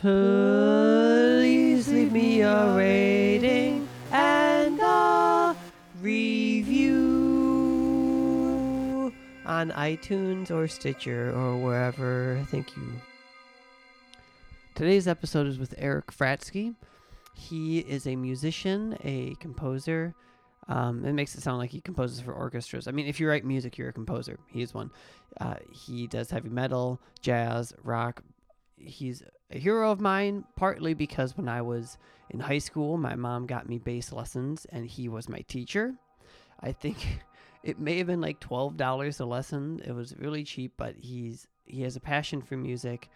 Please leave me a rating and a review on iTunes or Stitcher or wherever. Thank you. Today's episode is with Eric Fratzke. He is a musician, a composer. It makes it sound like he composes for orchestras. I mean, if you write music, you're a composer. He is one. He does heavy metal, jazz, rock. He's a hero of mine, partly because when I was in high school, my mom got me bass lessons, and he was my teacher. I think it may have been like $12 a lesson. It was really cheap, but he has a passion for music.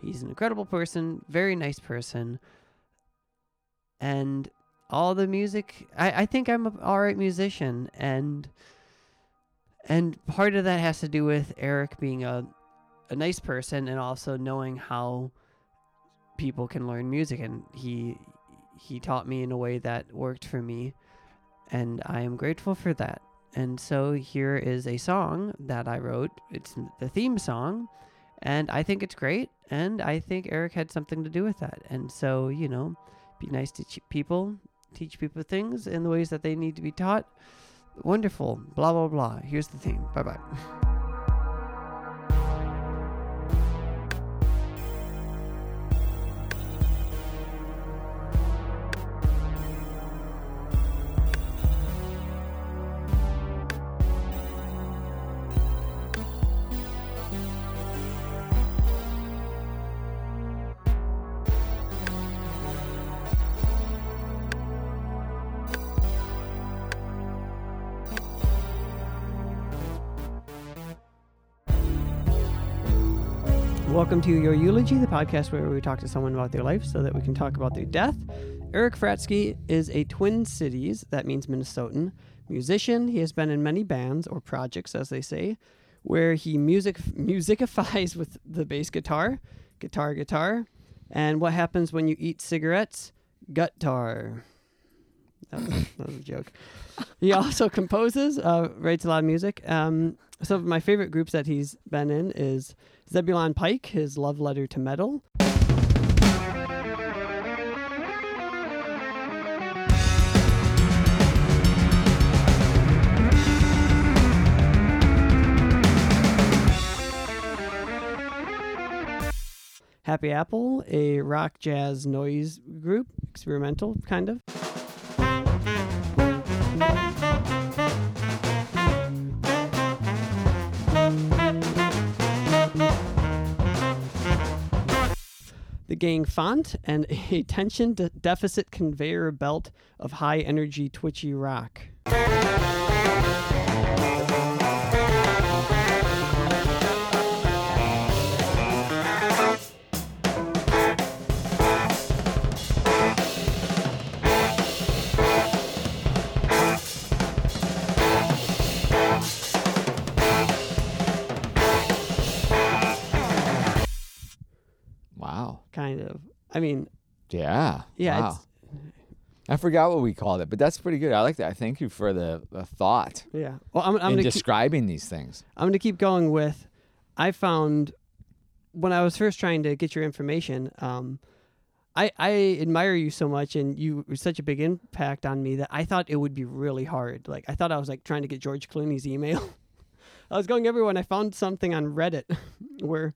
He's an incredible person, very nice person. And all the music, I think I'm an all right musician. And part of that has to do with Eric being a nice person and also knowing how people can learn music. And he taught me in a way that worked for me. And I am grateful for that. And so here is a song that I wrote. It's the theme song. And I think it's great. And I think Eric had something to do with that. And so, you know, be nice to people, teach people things in the ways that they need to be taught. Wonderful, blah, blah, blah. Here's the theme. Bye-bye. Welcome to Your Eulogy, the podcast where we talk to someone about their life so that we can talk about their death. Eric Fratzke is a Twin Cities, that means Minnesotan, musician. He has been in many bands, or projects as they say, where he musicifies with the bass guitar, and what happens when you eat cigarettes? Gut-tar. That was a joke. He also composes, writes a lot of music. Some of my favorite groups that he's been in is Zebulon Pike, his love letter to metal. Happy Apple, a rock jazz noise group, experimental kind of. The Gang Font, and a tension deficit conveyor belt of high energy twitchy rock. Kind of. I mean, yeah. Wow. I forgot what we called it, but that's pretty good. I like that. I thank you for the thought. Yeah. Well, I'm describing these things. I'm going to keep going with. I found when I was first trying to get your information, I admire you so much, and you were such a big impact on me that I thought it would be really hard. Like I thought I was like trying to get George Clooney's email. I was going everywhere, and I found something on Reddit where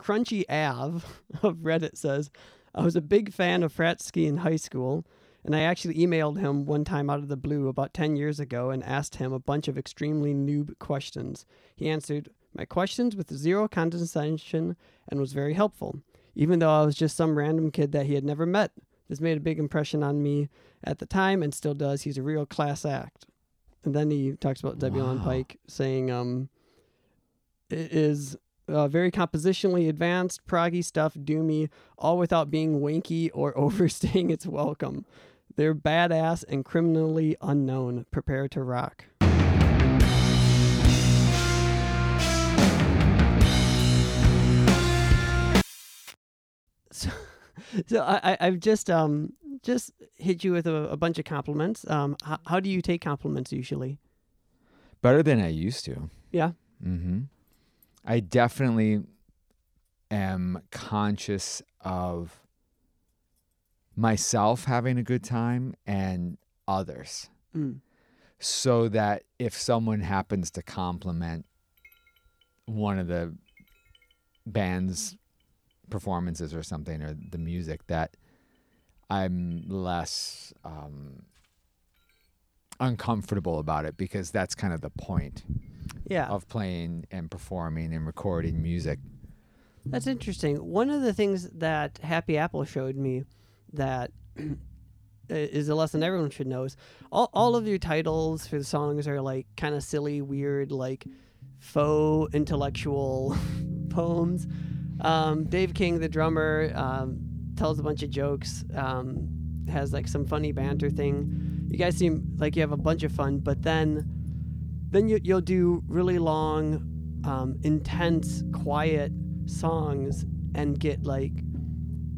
Crunchy Av of Reddit says, I was a big fan of Fratzke in high school, and I actually emailed him one time out of the blue about 10 years ago and asked him a bunch of extremely noob questions. He answered my questions with zero condescension and was very helpful, even though I was just some random kid that he had never met. This made a big impression on me at the time and still does. He's a real class act. And then he talks about Zebulon Pike saying, it is... very compositionally advanced, proggy stuff, doomy, all without being wanky or overstaying its welcome. They're badass and criminally unknown. Prepare to rock. So I've just hit you with a bunch of compliments. How do you take compliments usually? Better than I used to. Yeah. Mm-hmm. I definitely am conscious of myself having a good time and others. Mm. So that if someone happens to compliment one of the band's performances or something, or the music, that I'm less uncomfortable about it, because that's kind of the point of playing and performing and recording music. That's interesting. One of the things that Happy Apple showed me that is a lesson everyone should know is all of your titles for the songs are like kind of silly, weird, like faux intellectual poems. Dave King, the drummer, tells a bunch of jokes, has like some funny banter thing. You guys seem like you have a bunch of fun, but then you'll do really long, intense, quiet songs and get like,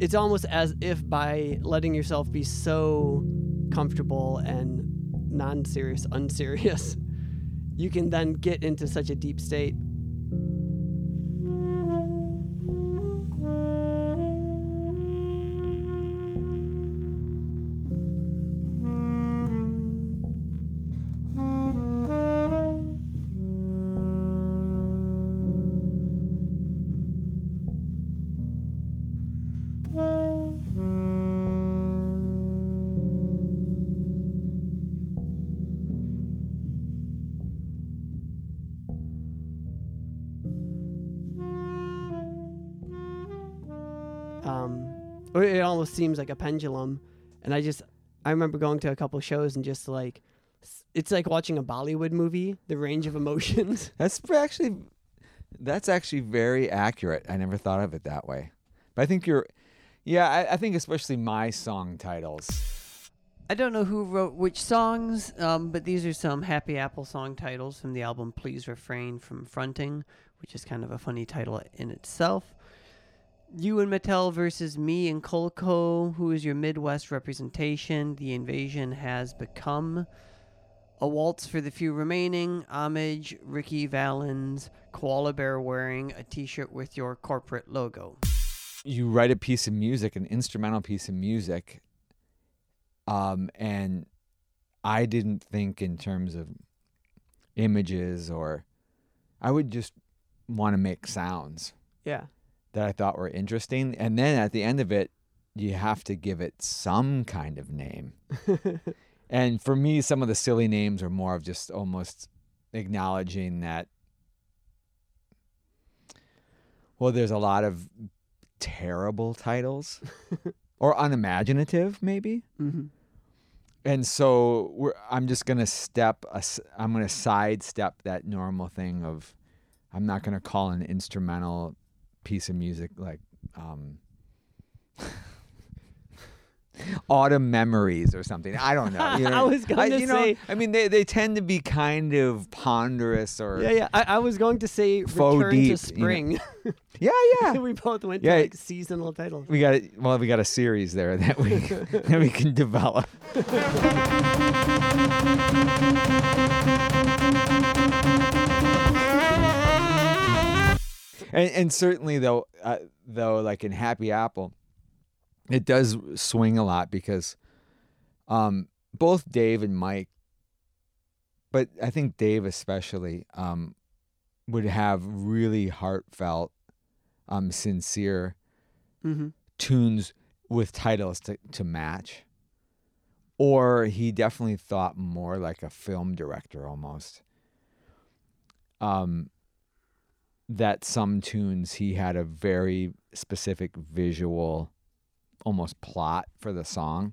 it's almost as if by letting yourself be so comfortable and non-serious, unserious, you can then get into such a deep state. It almost seems like a pendulum, and I remember going to a couple shows and just like, it's like watching a Bollywood movie, the range of emotions. That's actually very accurate. I never thought of it that way, but I think I think especially my song titles. I don't know who wrote which songs, but these are some Happy Apple song titles from the album Please Refrain from Fronting, which is kind of a funny title in itself. You and Mattel versus me and Colco, who is your Midwest representation? The invasion has become a waltz for the few remaining. Homage, Ricky Valens, koala bear wearing a t-shirt with your corporate logo. You write a piece of music, an instrumental piece of music, and I didn't think in terms of images, or I would just want to make sounds. Yeah. That I thought were interesting. And then at the end of it, you have to give it some kind of name. And for me, some of the silly names are more of just almost acknowledging that, well, there's a lot of terrible titles or unimaginative, maybe. Mm-hmm. And so I'm going to sidestep that normal thing of, I'm not going to call an instrumental piece of music like Autumn Memories or something. I don't know. You know? I was going to say. Know, I mean, they tend to be kind of ponderous or. Yeah. I was going to say Return deep, to Spring. You know? Yeah. We both went to like seasonal titles. We got a series there that we that we can develop. And certainly, though, like in Happy Apple, it does swing a lot because both Dave and Mike, but I think Dave especially, would have really heartfelt, sincere tunes with titles to match. Or he definitely thought more like a film director almost. That some tunes he had a very specific visual, almost plot for the song.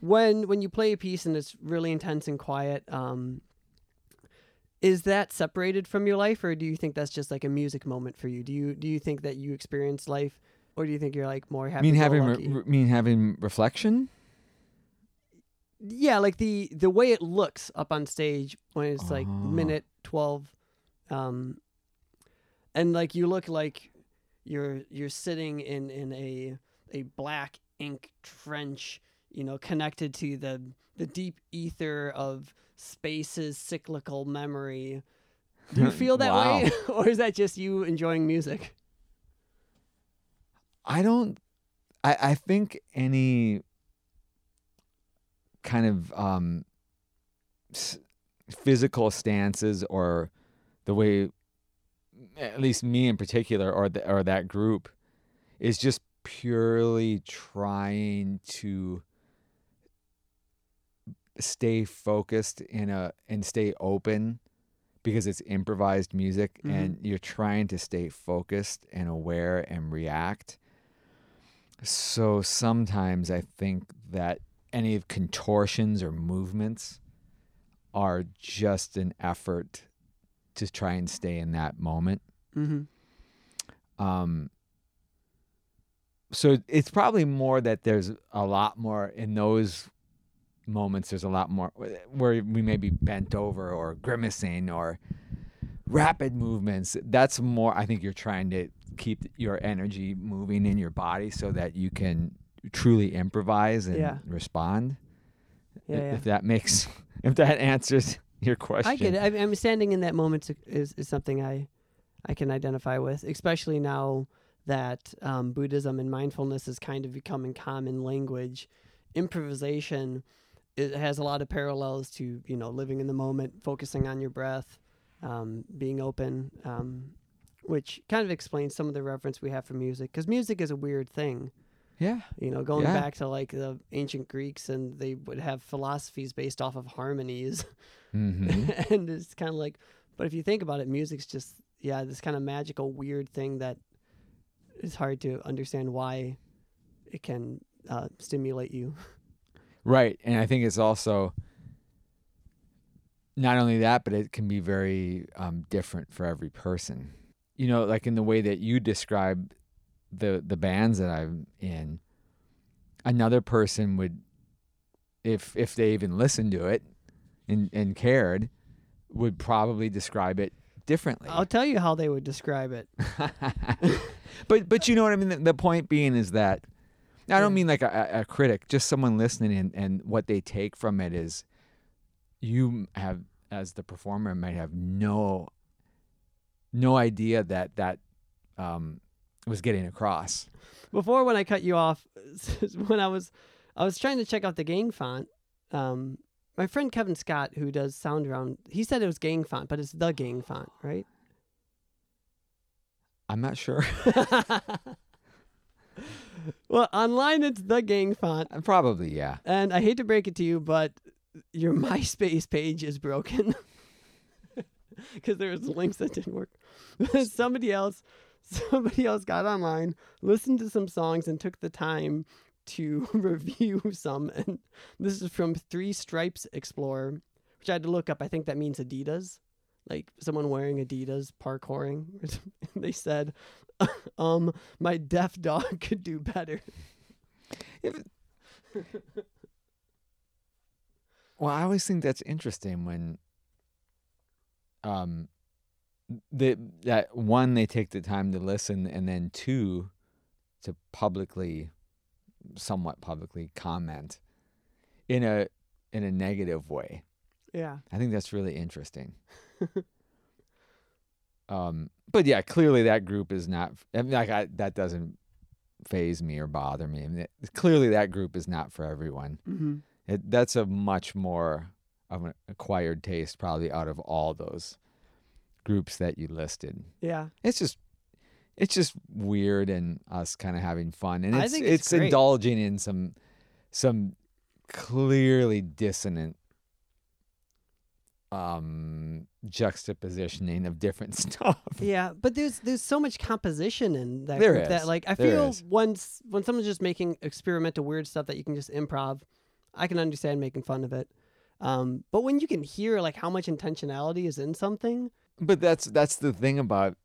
When you play a piece and it's really intense and quiet, is that separated from your life, or do you think that's just like a music moment for you? Do you think that you experience life, or do you think you're like more happy? Having reflection. Yeah, like the way it looks up on stage when it's like minute 12. And like you look like you're sitting in a black ink trench, you know, connected to the deep ether of space's cyclical memory. Do you feel that way? Or is that just you enjoying music? I think any kind of physical stances, or the way, at least me in particular, or that group, is just purely trying to stay focused and stay open, because it's improvised music, mm-hmm. and you're trying to stay focused and aware and react. So sometimes I think that any of contortions or movements are just an effort to try and stay in that moment. Mm-hmm. So it's probably more that there's a lot more in those moments. There's a lot more where we may be bent over or grimacing or rapid movements. That's more, I think, you're trying to keep your energy moving in your body so that you can truly improvise and respond. Yeah. If that answers your question. I'm standing in that moment is something I can identify with, especially now that Buddhism and mindfulness is kind of becoming common language. Improvisation, it has a lot of parallels to, living in the moment, focusing on your breath, being open, which kind of explains some of the reference we have for music, because music is a weird thing. Yeah. Going back to like the ancient Greeks, and they would have philosophies based off of harmonies. Mm-hmm. And it's kind of like, but if you think about it, music's just, this kind of magical, weird thing that it's hard to understand why it can stimulate you. Right. And I think it's also not only that, but it can be very different for every person. Like in the way that you describe the bands that I'm in, another person would, if they even listened to it and cared, would probably describe it differently. I'll tell you how they would describe it. But you know what I mean? The point being is that, I don't mean like a critic, just someone listening, and what they take from it is, you have, as the performer, might have no idea that was getting across. Before, when I cut you off, when I was trying to check out the Gang Font, my friend Kevin Scott, who does sound around, he said it was Gang Font, but it's the Gang Font, right? I'm not sure. Well, online it's the Gang Font. Probably, yeah. And I hate to break it to you, but your MySpace page is broken because there was links that didn't work. Somebody else got online, listened to some songs, and took the time to review some. And this is from Three Stripes Explorer, which I had to look up. I think that means Adidas, like someone wearing Adidas parkouring. They said, my deaf dog could do better. Well, I always think that's interesting when they take the time to listen, and then two, to somewhat publicly comment in a negative way. Yeah. I think that's really interesting. But yeah, clearly that group is not, that doesn't faze me or bother me. I mean, clearly that group is not for everyone. Mm-hmm. That's a much more of an acquired taste, probably, out of all those groups that you listed. Yeah. It's just weird, and us kind of having fun. And it's indulging in some clearly dissonant juxtapositioning of different stuff. Yeah, but there's so much composition in that group that, like, I feel once when someone's just making experimental weird stuff that you can just improv, I can understand making fun of it. But when you can hear like how much intentionality is in something. But that's the thing about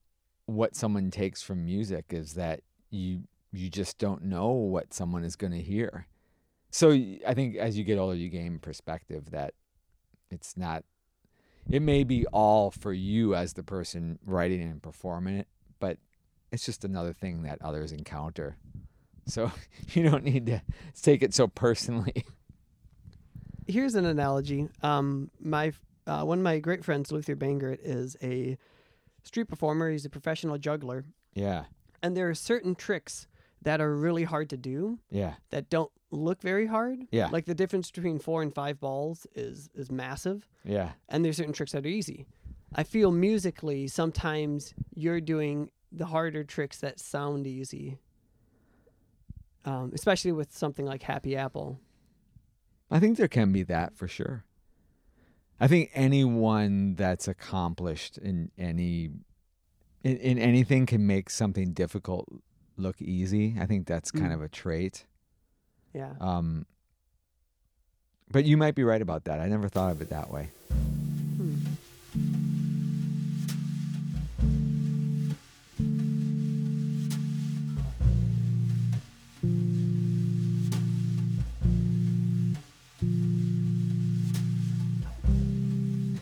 what someone takes from music, is that you just don't know what someone is going to hear. So I think as you get older, you gain perspective that it's not. It may be all for you as the person writing and performing it, but it's just another thing that others encounter. So you don't need to take it so personally. Here's an analogy. One of my great friends, Luther Bangert, is a street performer. He's a professional juggler. Yeah. And there are certain tricks that are really hard to do. Yeah. That don't look very hard. Yeah. Like the difference between 4 and 5 balls is massive. Yeah. And there's certain tricks that are easy. I feel musically sometimes you're doing the harder tricks that sound easy. Especially with something like Happy Apple. I think there can be that for sure. I think anyone that's accomplished in anything can make something difficult look easy. I think that's kind of a trait. Yeah. But you might be right about that. I never thought of it that way.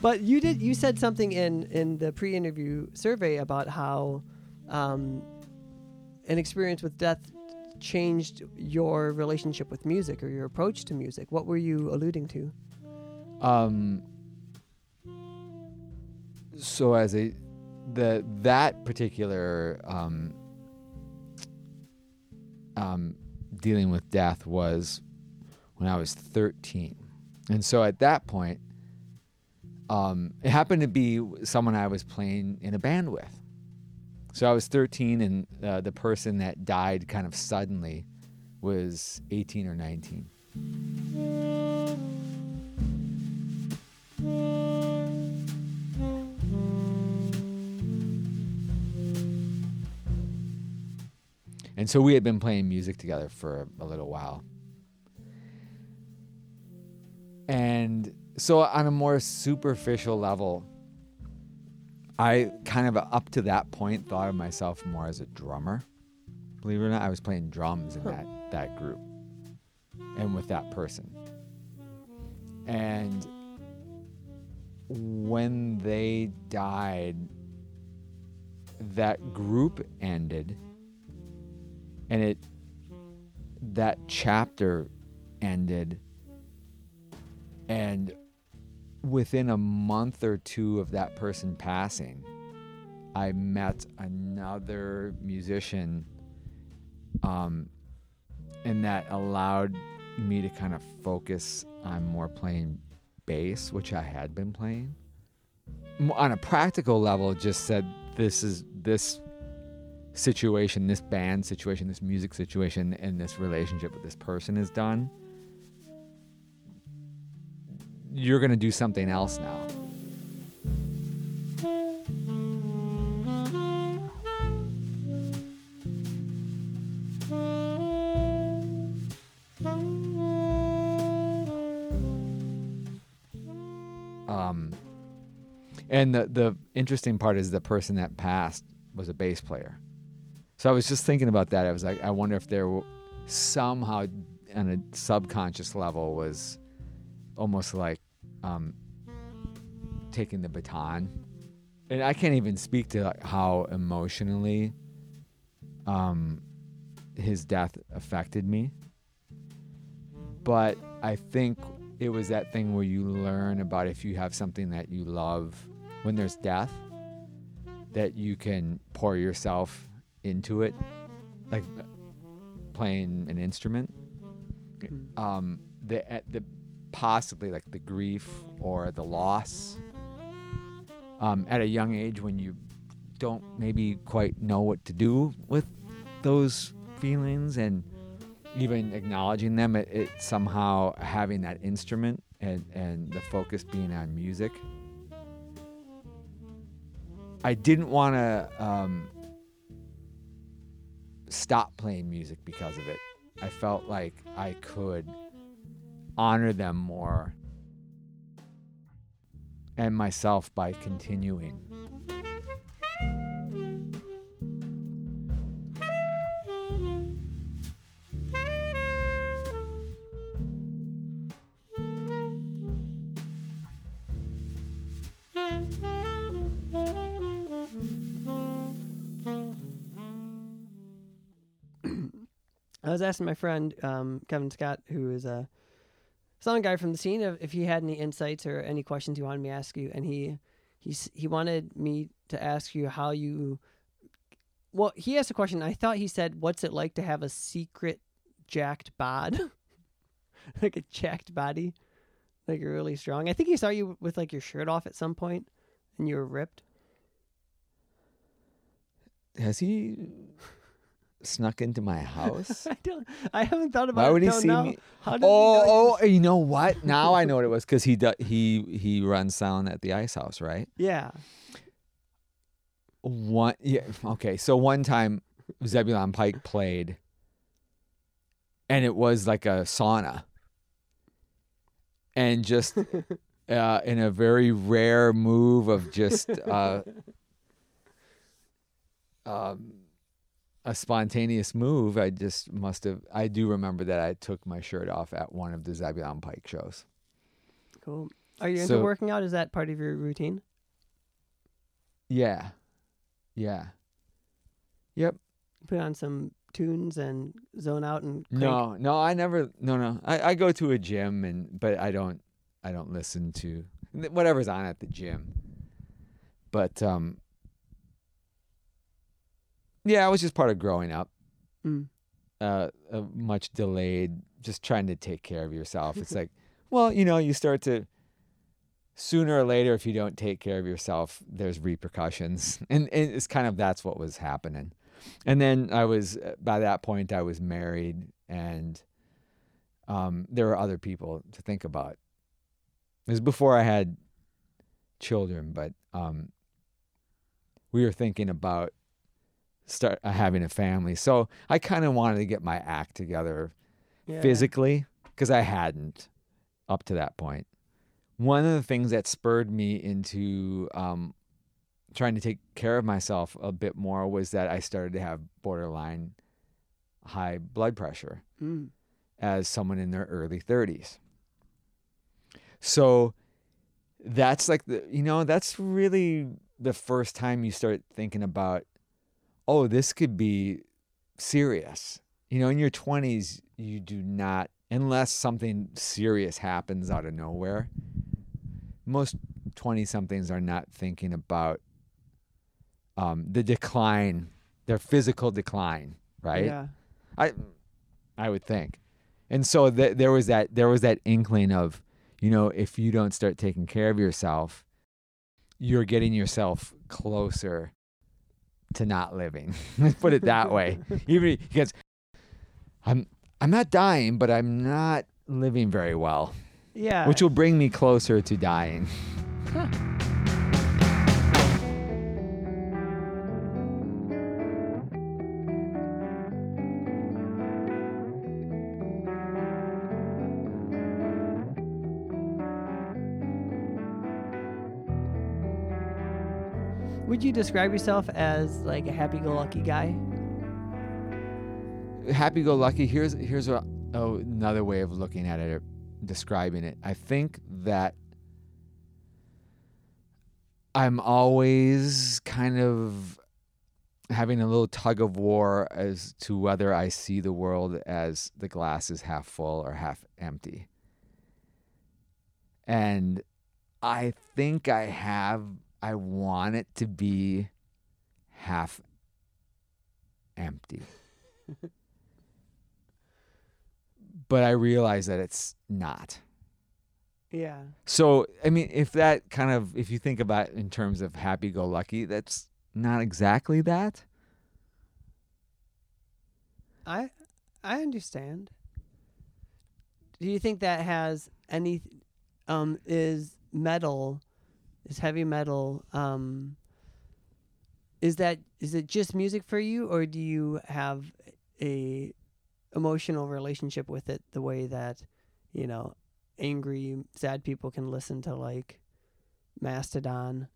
But you did. You said something in the pre-interview survey about how an experience with death changed your relationship with music or your approach to music. What were you alluding to? So as that particular dealing with death was when I was 13, and so at that point. It happened to be someone I was playing in a band with. So I was 13 and the person that died kind of suddenly was 18 or 19. And so we had been playing music together for a little while. And so on a more superficial level, I kind of up to that point thought of myself more as a drummer. Believe it or not, I was playing drums in that group and with that person. And when they died, that group ended and that chapter ended. And within a month or two of that person passing, I met another musician, and that allowed me to kind of focus on more playing bass, which I had been playing. On a practical level, just said, this band situation, this music situation, and this relationship with this person is done. You're going to do something else now. And the interesting part is the person that passed was a bass player. So I was just thinking about that. I was like, I wonder if there somehow on a subconscious level was almost like taking the baton. And I can't even speak to how emotionally his death affected me. But I think it was that thing where you learn about if you have something that you love when there's death, that you can pour yourself into it, like playing an instrument. Possibly like the grief or the loss at a young age when you don't maybe quite know what to do with those feelings, and even acknowledging them, it somehow having that instrument and the focus being on music. I didn't want to stop playing music because of it. I felt like I could honor them more and myself by continuing. I was asking my friend, Kevin Scott, who is a sound guy from the scene, if he had any insights or any questions he wanted me to ask you, and he wanted me to ask you how you Well, he asked a question. I thought he said, what's it like to have a secret jacked bod? Like a jacked body? Like you're really strong. I think he saw you with like your shirt off at some point and you were ripped. Has he snuck into my house? I haven't thought about it. Why would he see me? Oh, you know what? Now I know what it was, because he runs sound at the ice house, right? Yeah. So one time Zebulon Pike played and it was like a sauna. And just in a very rare move of just a spontaneous move, I do remember that I took my shirt off at one of the Zebulon Pike shows. Cool. Are you into working out? Is that part of your routine? Yeah. Yep. Put on some tunes and zone out and crank. No. I go to a gym but I don't listen to whatever's on at the gym. But yeah, it was just part of growing up. Mm. Much delayed, just trying to take care of yourself. It's like, well, you start to, sooner or later, if you don't take care of yourself, there's repercussions. And it's kind of, that's what was happening. And then by that point, I was married, and there were other people to think about. It was before I had children, but we were thinking about having a family. So I kind of wanted to get my act together physically, because I hadn't up to that point. One of the things that spurred me into trying to take care of myself a bit more was that I started to have borderline high blood pressure as someone in their early 30s. So that's like that's really the first time you start thinking about, oh, this could be serious. In your 20s, you do not, unless something serious happens out of nowhere. Most 20-somethings are not thinking about the decline, their physical decline, right? Yeah. I would think. And so there was that inkling of, if you don't start taking care of yourself, you're getting yourself closer to not living. Let's put it that way. Even because I'm not dying, but I'm not living very well. Yeah. Which will bring me closer to dying. Huh. Would you describe yourself as like a happy-go-lucky guy? Happy-go-lucky. Here's another way of looking at it, or describing it. I think that I'm always kind of having a little tug of war as to whether I see the world as the glass is half full or half empty. And I think I want it to be half empty. But I realize that it's not. Yeah. So, I mean, if you think about it in terms of happy-go-lucky, that's not exactly that. I understand. Do you think that has any, is heavy metal, is it just music for you, or do you have a emotional relationship with it the way that, angry, sad people can listen to like Mastodon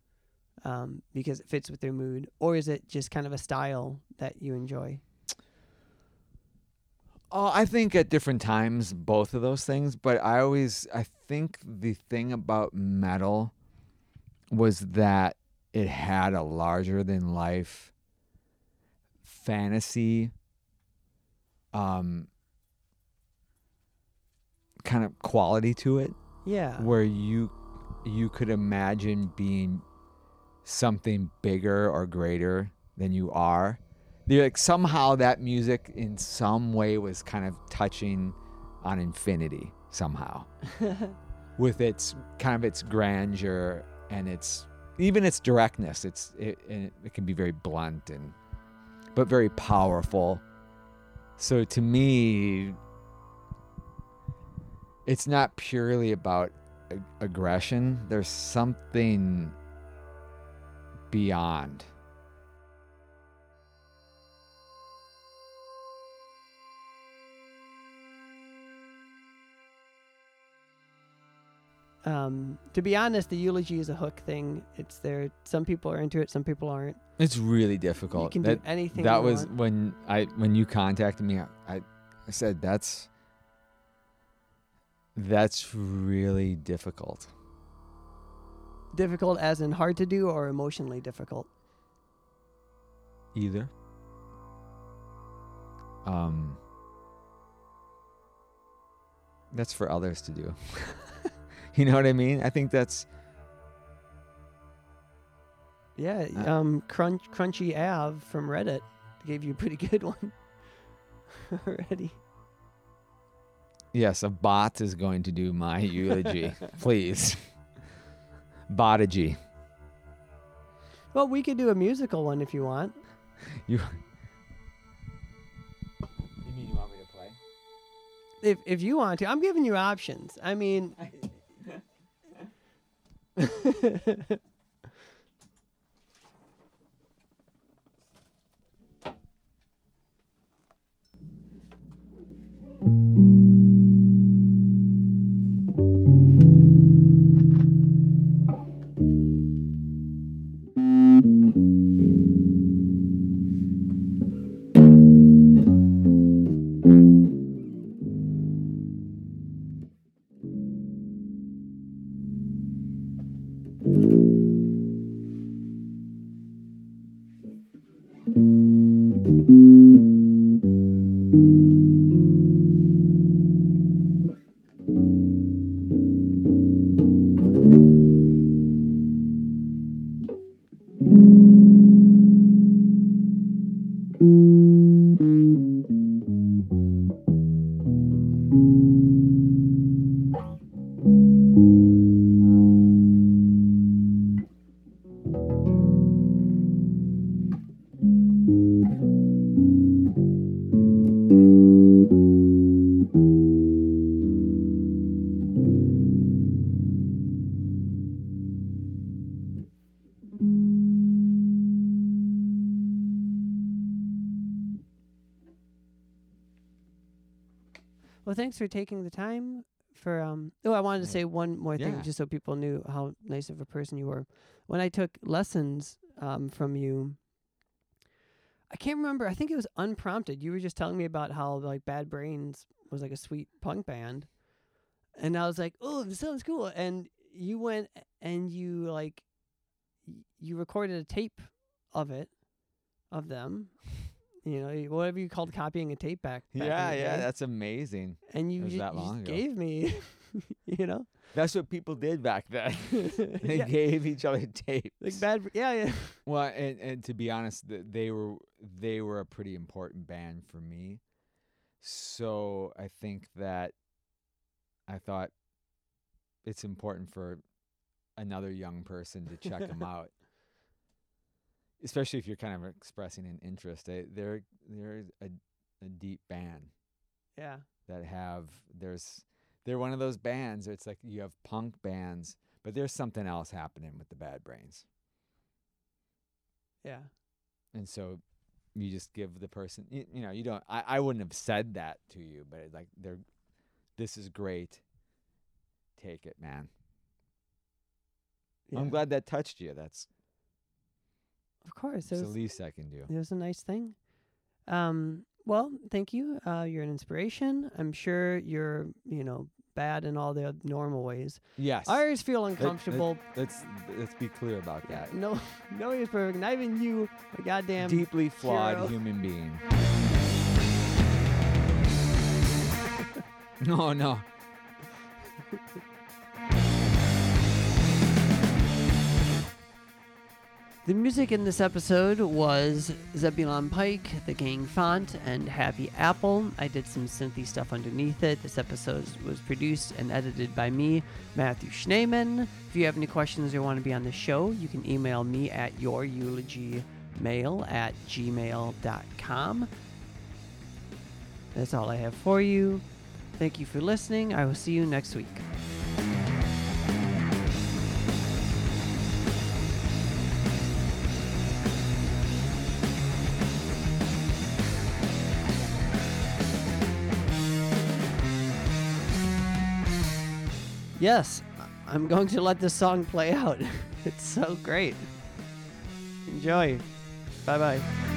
because it fits with their mood? Or is it just kind of a style that you enjoy? Oh, I think at different times, both of those things. But I think the thing about metal was that it had a larger than life fantasy, kind of quality to it. Yeah. Where you could imagine being something bigger or greater than you are. like somehow that music in some way was kind of touching on infinity somehow with its kind of its grandeur and its even its directness. It can be very blunt and but very powerful. So to me, it's not purely about aggression. There's something beyond. To be honest, the eulogy is a hook thing. It's there. Some people are into it. Some people aren't. It's really difficult. You can do anything. That was when you contacted me. I said that's really difficult. Difficult as in hard to do, or emotionally difficult? Either. That's for others to do. You know what I mean? I think that's... Yeah, Crunchy Av from Reddit gave you a pretty good one already. Yes, a bot is going to do my eulogy. Please. Botagy. Well, we could do a musical one if you want. You mean you want me to play? If you want to. I'm giving you options. I mean... Thanks for taking the time for I wanted to say one more thing just so people knew how nice of a person you were. When I took lessons from you, I can't remember. I think it was unprompted. You were just telling me about how like Bad Brains was like a sweet punk band, and I was like, "Oh, this sounds cool." And you went and you recorded a tape of them. You know, whatever you called copying a tape back in the day. That's amazing. And you gave me, you know. That's what people did back then. They gave each other tapes. Like yeah. Well, and to be honest, they were a pretty important band for me. So I think that I thought it's important for another young person to check them out. Especially if you're kind of expressing an interest, they're a deep band. Yeah. They're one of those bands where it's like you have punk bands, but there's something else happening with the Bad Brains. Yeah. And so you just give the person, I wouldn't have said that to you, but it's like this is great. Take it, man. Yeah. I'm glad that touched you. Of course. It's the least I can do. It was a nice thing. Well, thank you. You're an inspiration. I'm sure you're, bad in all the normal ways. Yes. I always feel uncomfortable. Let's be clear about that. No, you're perfect. Not even you, a goddamn deeply flawed human being. No. The music in this episode was Zebulon Pike, The Gang Font, and Happy Apple. I did some synthy stuff underneath it. This episode was produced and edited by me, Matthew Schneeman. If you have any questions or want to be on the show, you can email me at youreulogymail@gmail.com. That's all I have for you. Thank you for listening. I will see you next week. Yes, I'm going to let this song play out. It's so great. Enjoy. Bye-bye.